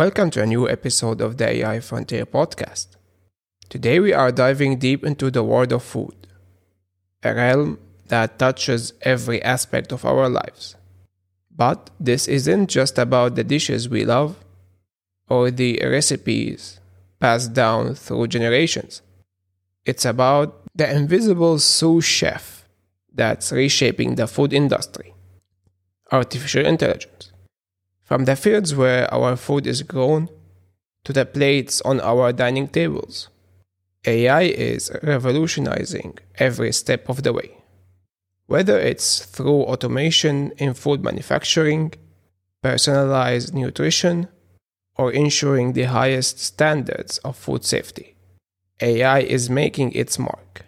Welcome to a new episode of the AI Frontier podcast. Today we are diving deep into the world of food, a realm that touches every aspect of our lives. But this isn't just about the dishes we love or the recipes passed down through generations. It's about the invisible sous chef that's reshaping the food industry, artificial intelligence. From the fields where our food is grown to the plates on our dining tables, AI is revolutionizing every step of the way. Whether it's through automation in food manufacturing, personalized nutrition, or ensuring the highest standards of food safety, AI is making its mark.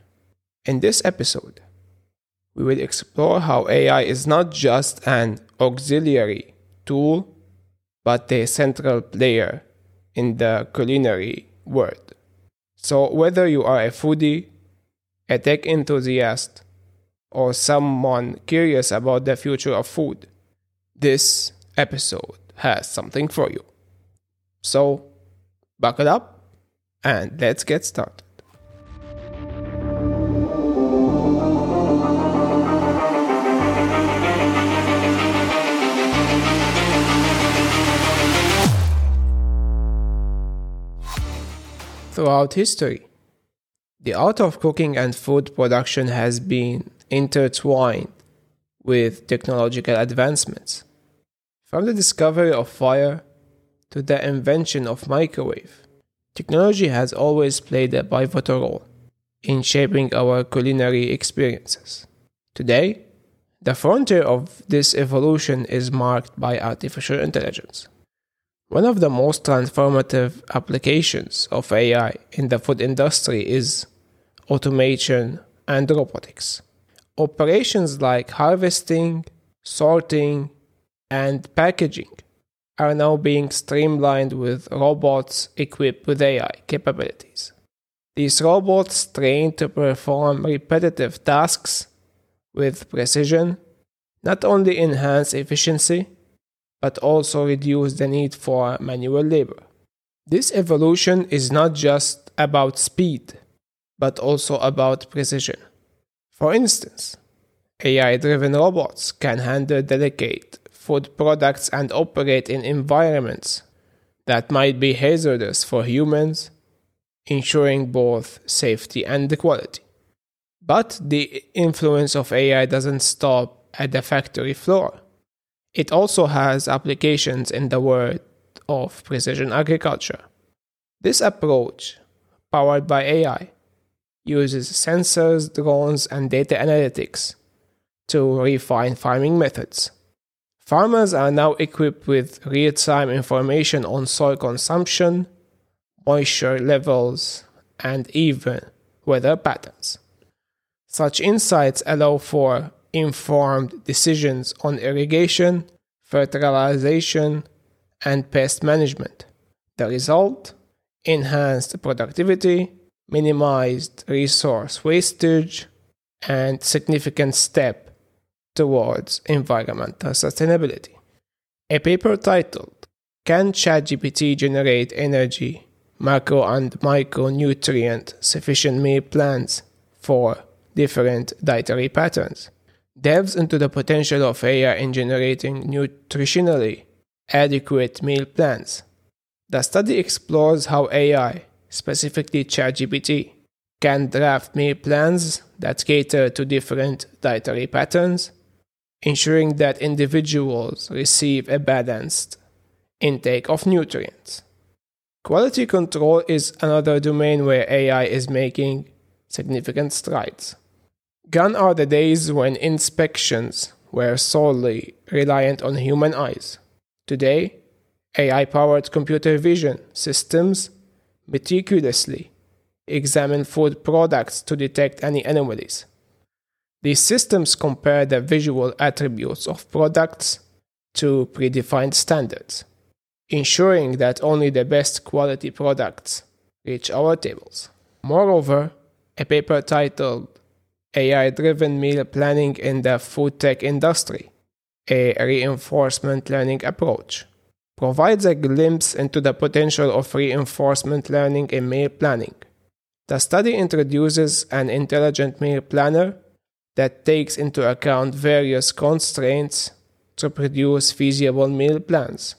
In this episode, we will explore how AI is not just an auxiliary tool, but a central player in the culinary world. So whether you are a foodie, a tech enthusiast, or someone curious about the future of food, this episode has something for you. So buckle up and let's get started. Throughout history, the art of cooking and food production has been intertwined with technological advancements. From the discovery of fire to the invention of microwave, technology has always played a pivotal role in shaping our culinary experiences. Today, the frontier of this evolution is marked by artificial intelligence. One of the most transformative applications of AI in the food industry is automation and robotics. Operations like harvesting, sorting, and packaging are now being streamlined with robots equipped with AI capabilities. These robots trained to perform repetitive tasks with precision not only enhance efficiency, but also reduce the need for manual labor. This evolution is not just about speed, but also about precision. For instance, AI-driven robots can handle delicate food products and operate in environments that might be hazardous for humans, ensuring both safety and quality. But the influence of AI doesn't stop at the factory floor. It also has applications in the world of precision agriculture. This approach, powered by AI, uses sensors, drones, and data analytics to refine farming methods. Farmers are now equipped with real-time information on soil consumption, moisture levels, and even weather patterns. Such insights allow for informed decisions on irrigation, fertilization, and pest management. The result? Enhanced productivity, minimized resource wastage, and significant step towards environmental sustainability. A paper titled, "Can ChatGPT Generate Energy, Macro and Micronutrient Sufficient Meal Plans for Different Dietary Patterns?" delves into the potential of AI in generating nutritionally adequate meal plans. The study explores how AI, specifically ChatGPT, can draft meal plans that cater to different dietary patterns, ensuring that individuals receive a balanced intake of nutrients. Quality control is another domain where AI is making significant strides. Gone are the days when inspections were solely reliant on human eyes. Today, AI-powered computer vision systems meticulously examine food products to detect any anomalies. These systems compare the visual attributes of products to predefined standards, ensuring that only the best quality products reach our tables. Moreover, a paper titled "AI-driven meal planning in the food tech industry: a reinforcement learning approach" provides a glimpse into the potential of reinforcement learning in meal planning. The study introduces an intelligent meal planner that takes into account various constraints to produce feasible meal plans,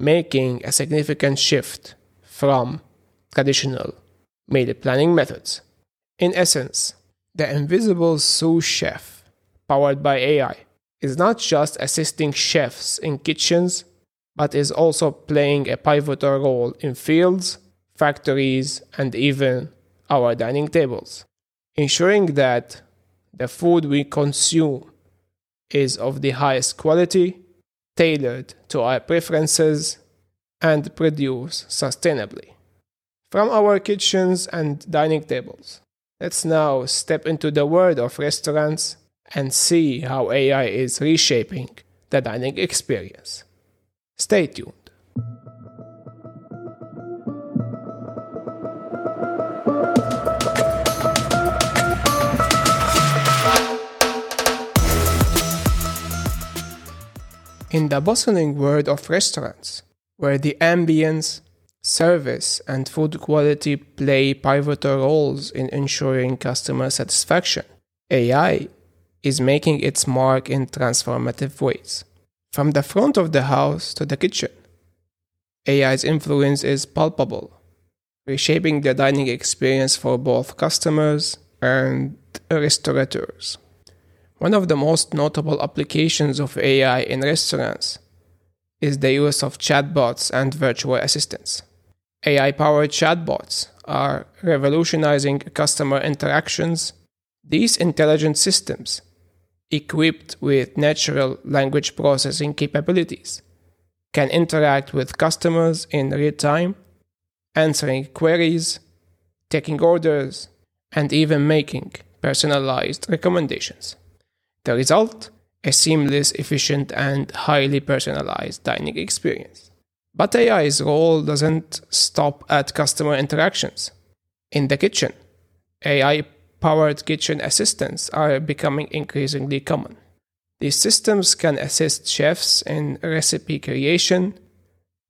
making a significant shift from traditional meal planning methods. In essence, the invisible sous chef, powered by AI, is not just assisting chefs in kitchens, but is also playing a pivotal role in fields, factories, and even our dining tables, ensuring that the food we consume is of the highest quality, tailored to our preferences, and produced sustainably. From our kitchens and dining tables, let's now step into the world of restaurants and see how AI is reshaping the dining experience. Stay tuned. In the bustling world of restaurants, where the ambience, service, and food quality play pivotal roles in ensuring customer satisfaction, AI is making its mark in transformative ways. From the front of the house to the kitchen, AI's influence is palpable, reshaping the dining experience for both customers and restaurateurs. One of the most notable applications of AI in restaurants is the use of chatbots and virtual assistants. AI-powered chatbots are revolutionizing customer interactions. These intelligent systems, equipped with natural language processing capabilities, can interact with customers in real time, answering queries, taking orders, and even making personalized recommendations. The result? A seamless, efficient, and highly personalized dining experience. But AI's role doesn't stop at customer interactions. In the kitchen, AI-powered kitchen assistants are becoming increasingly common. These systems can assist chefs in recipe creation,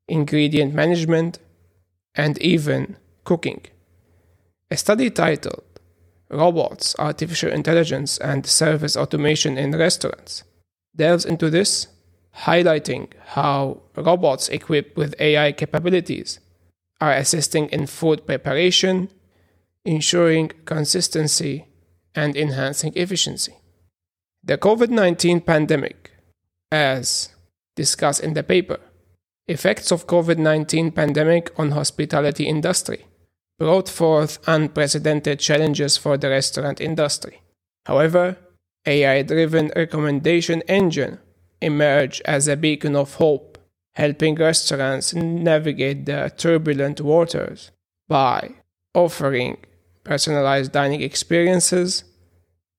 ingredient management, and even cooking. A study titled Robots, Artificial Intelligence, and Service Automation in Restaurants delves into this, highlighting how robots equipped with AI capabilities are assisting in food preparation, ensuring consistency, and enhancing efficiency. The COVID-19 pandemic, as discussed in the paper, effects of COVID-19 pandemic on hospitality industry, brought forth unprecedented challenges for the restaurant industry. However, AI-driven recommendation engine emerged as a beacon of hope, helping restaurants navigate the turbulent waters by offering personalized dining experiences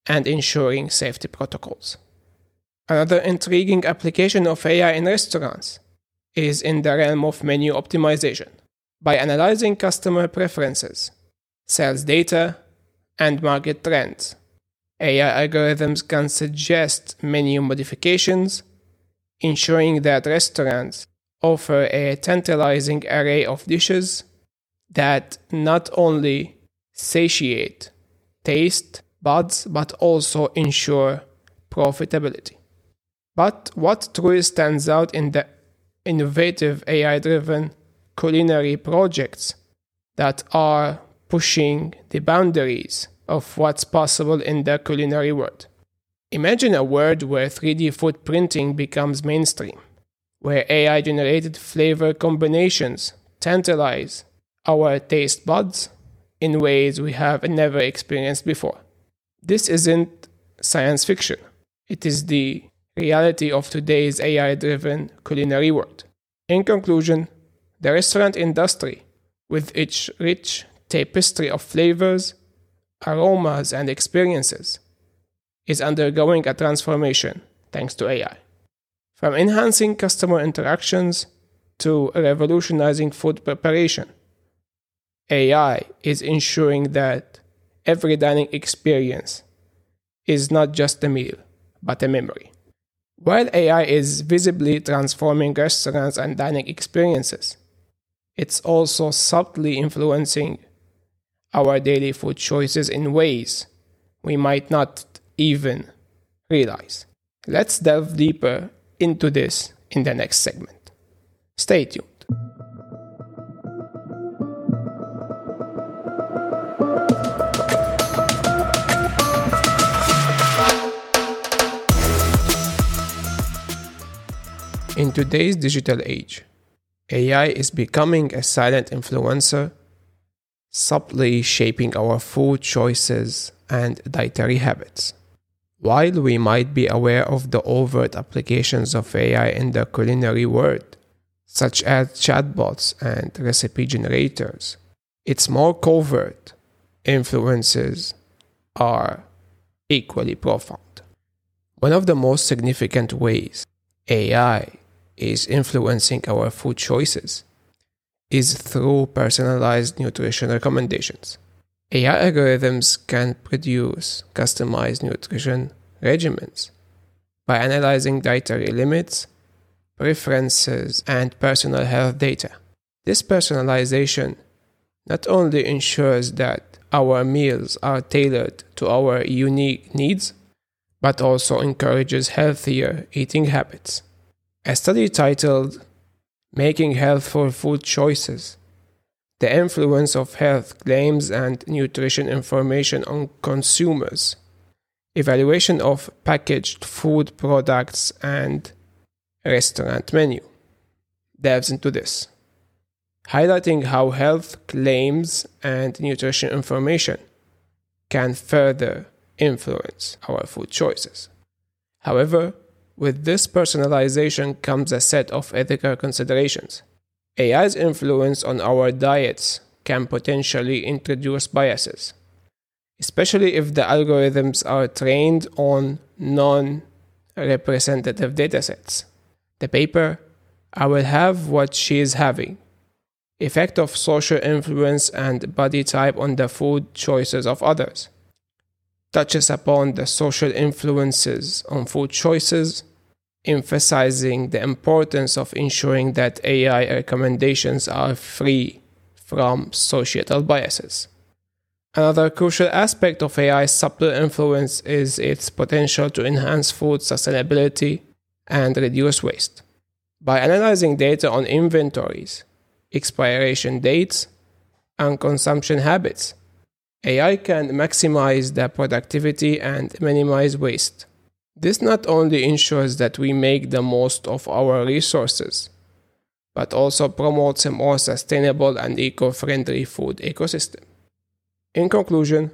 and ensuring safety protocols. Another intriguing application of AI in restaurants is in the realm of menu optimization. By analyzing customer preferences, sales data, and market trends, AI algorithms can suggest menu modifications, ensuring that restaurants offer a tantalizing array of dishes that not only satiate taste buds but also ensure profitability. But what truly stands out in the innovative AI-driven culinary projects that are pushing the boundaries of what's possible in the culinary world. Imagine a world where 3D food printing becomes mainstream, where AI-generated flavor combinations tantalize our taste buds in ways we have never experienced before. This isn't science fiction. It is the reality of today's AI-driven culinary world. In conclusion, the restaurant industry, with its rich tapestry of flavors, aromas, and experiences, is undergoing a transformation thanks to AI. From enhancing customer interactions to revolutionizing food preparation, AI is ensuring that every dining experience is not just a meal, but a memory. While AI is visibly transforming restaurants and dining experiences, it's also subtly influencing our daily food choices in ways we might not even realize. Let's delve deeper into this in the next segment. Stay tuned. In today's digital age, AI is becoming a silent influencer, subtly shaping our food choices and dietary habits. While we might be aware of the overt applications of AI in the culinary world, such as chatbots and recipe generators, its more covert influences are equally profound. One of the most significant ways AI is influencing our food choices is through personalized nutrition recommendations. AI algorithms can produce customized nutrition regimens by analyzing dietary limits, preferences, and personal health data. This personalization not only ensures that our meals are tailored to our unique needs, but also encourages healthier eating habits. A study titled "Making Healthful Food Choices: The Influence of Health Claims and Nutrition Information on Consumers: Evaluation of Packaged Food Products and Restaurant Menu" delves into this, highlighting how health claims and nutrition information can further influence our food choices. However, with this personalization comes a set of ethical considerations. AI's influence on our diets can potentially introduce biases, especially if the algorithms are trained on non-representative datasets. The paper, "I Will Have What She Is Having: Effect of Social Influence and Body Type on the Food Choices of Others," touches upon the social influences on food choices, emphasizing the importance of ensuring that AI recommendations are free from societal biases. Another crucial aspect of AI's subtle influence is its potential to enhance food sustainability and reduce waste. By analyzing data on inventories, expiration dates, and consumption habits, AI can maximize the productivity and minimize waste. This not only ensures that we make the most of our resources, but also promotes a more sustainable and eco-friendly food ecosystem. In conclusion,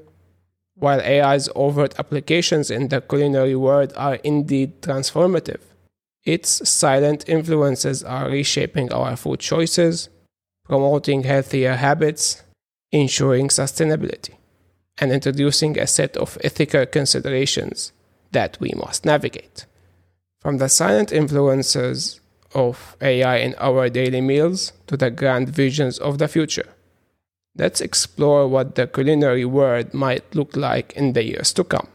while AI's overt applications in the culinary world are indeed transformative, its silent influences are reshaping our food choices, promoting healthier habits, ensuring sustainability, and introducing a set of ethical considerations that we must navigate. From the silent influences of AI in our daily meals to the grand visions of the future, let's explore what the culinary world might look like in the years to come.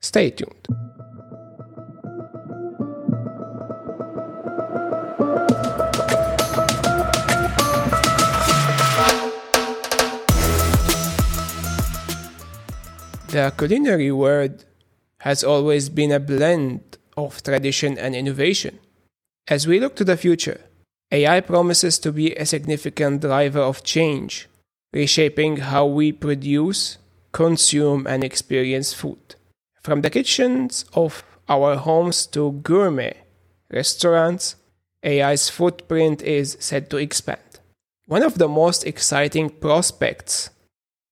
Stay tuned. The culinary world has always been a blend of tradition and innovation. As we look to the future, AI promises to be a significant driver of change, reshaping how we produce, consume, and experience food. From the kitchens of our homes to gourmet restaurants, AI's footprint is set to expand. One of the most exciting prospects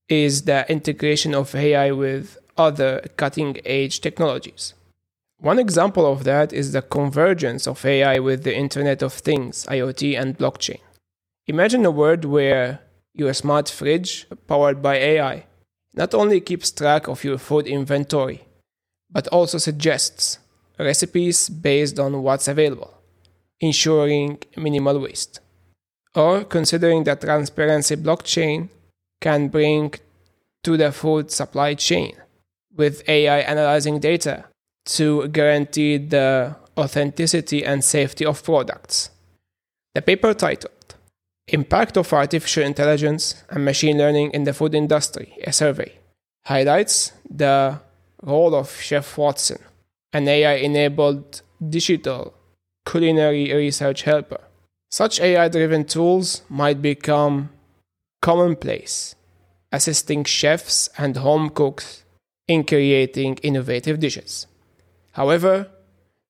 is the integration of AI with other cutting-edge technologies. One example of that is the convergence of AI with the Internet of Things, IoT, and blockchain. Imagine a world where your smart fridge, powered by AI, not only keeps track of your food inventory, but also suggests recipes based on what's available, ensuring minimal waste. Or considering the transparency blockchain can bring to the food supply chain, with AI analyzing data to guarantee the Authenticity and Safety of Products. The paper titled, Impact of Artificial Intelligence and Machine Learning in the Food Industry, a Survey, highlights the role of Chef Watson, an AI-enabled digital culinary research helper. Such AI-driven tools might become commonplace, assisting chefs and home cooks in creating innovative dishes. However,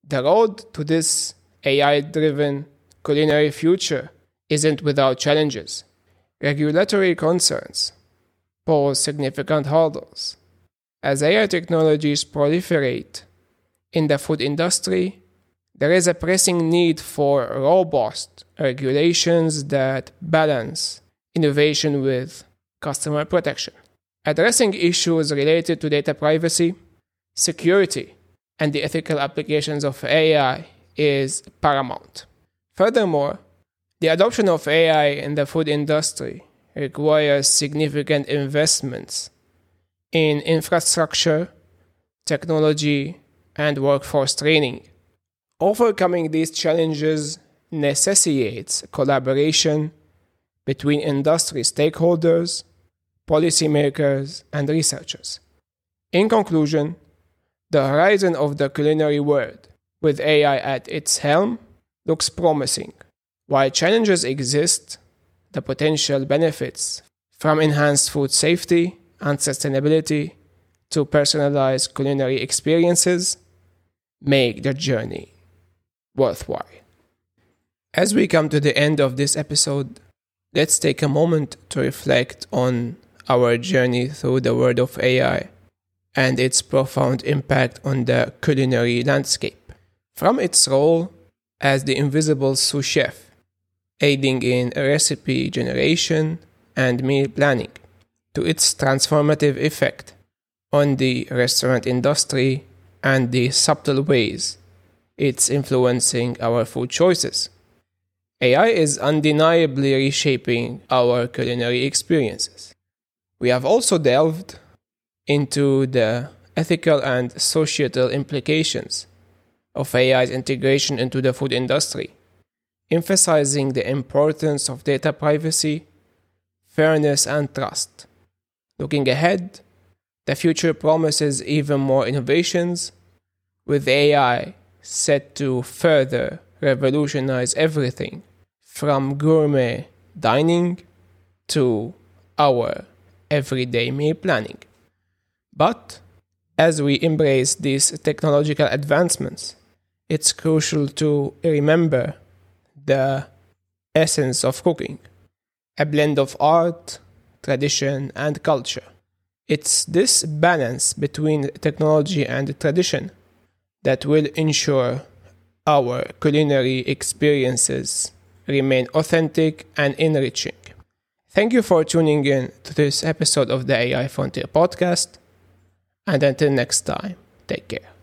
the road to this AI-driven culinary future isn't without challenges. Regulatory concerns pose significant hurdles. As AI technologies proliferate in the food industry, there is a pressing need for robust regulations that balance innovation with customer protection. Addressing issues related to data privacy, security, and the ethical applications of AI is paramount. Furthermore, the adoption of AI in the food industry requires significant investments in infrastructure, technology, and workforce training. Overcoming these challenges necessitates collaboration between industry stakeholders, policymakers, and researchers. In conclusion, the horizon of the culinary world, with AI at its helm, looks promising. While challenges exist, the potential benefits from enhanced food safety and sustainability to personalized culinary experiences make the journey worthwhile. As we come to the end of this episode, let's take a moment to reflect on our journey through the world of AI and its profound impact on the culinary landscape. From its role as the invisible sous chef, aiding in recipe generation and meal planning, to its transformative effect on the restaurant industry and the subtle ways it's influencing our food choices. AI is undeniably reshaping our culinary experiences. We have also delved into the ethical and societal implications of AI's integration into the food industry, emphasizing the importance of data privacy, fairness, and trust. Looking ahead, the future promises even more innovations, with AI set to further revolutionize everything from gourmet dining to our everyday meal planning. But as we embrace these technological advancements, it's crucial to remember the essence of cooking, a blend of art, tradition, and culture. It's this balance between technology and tradition that will ensure our culinary experiences remain authentic and enriching. Thank you for tuning in to this episode of the AI Frontier podcast. And until next time, take care.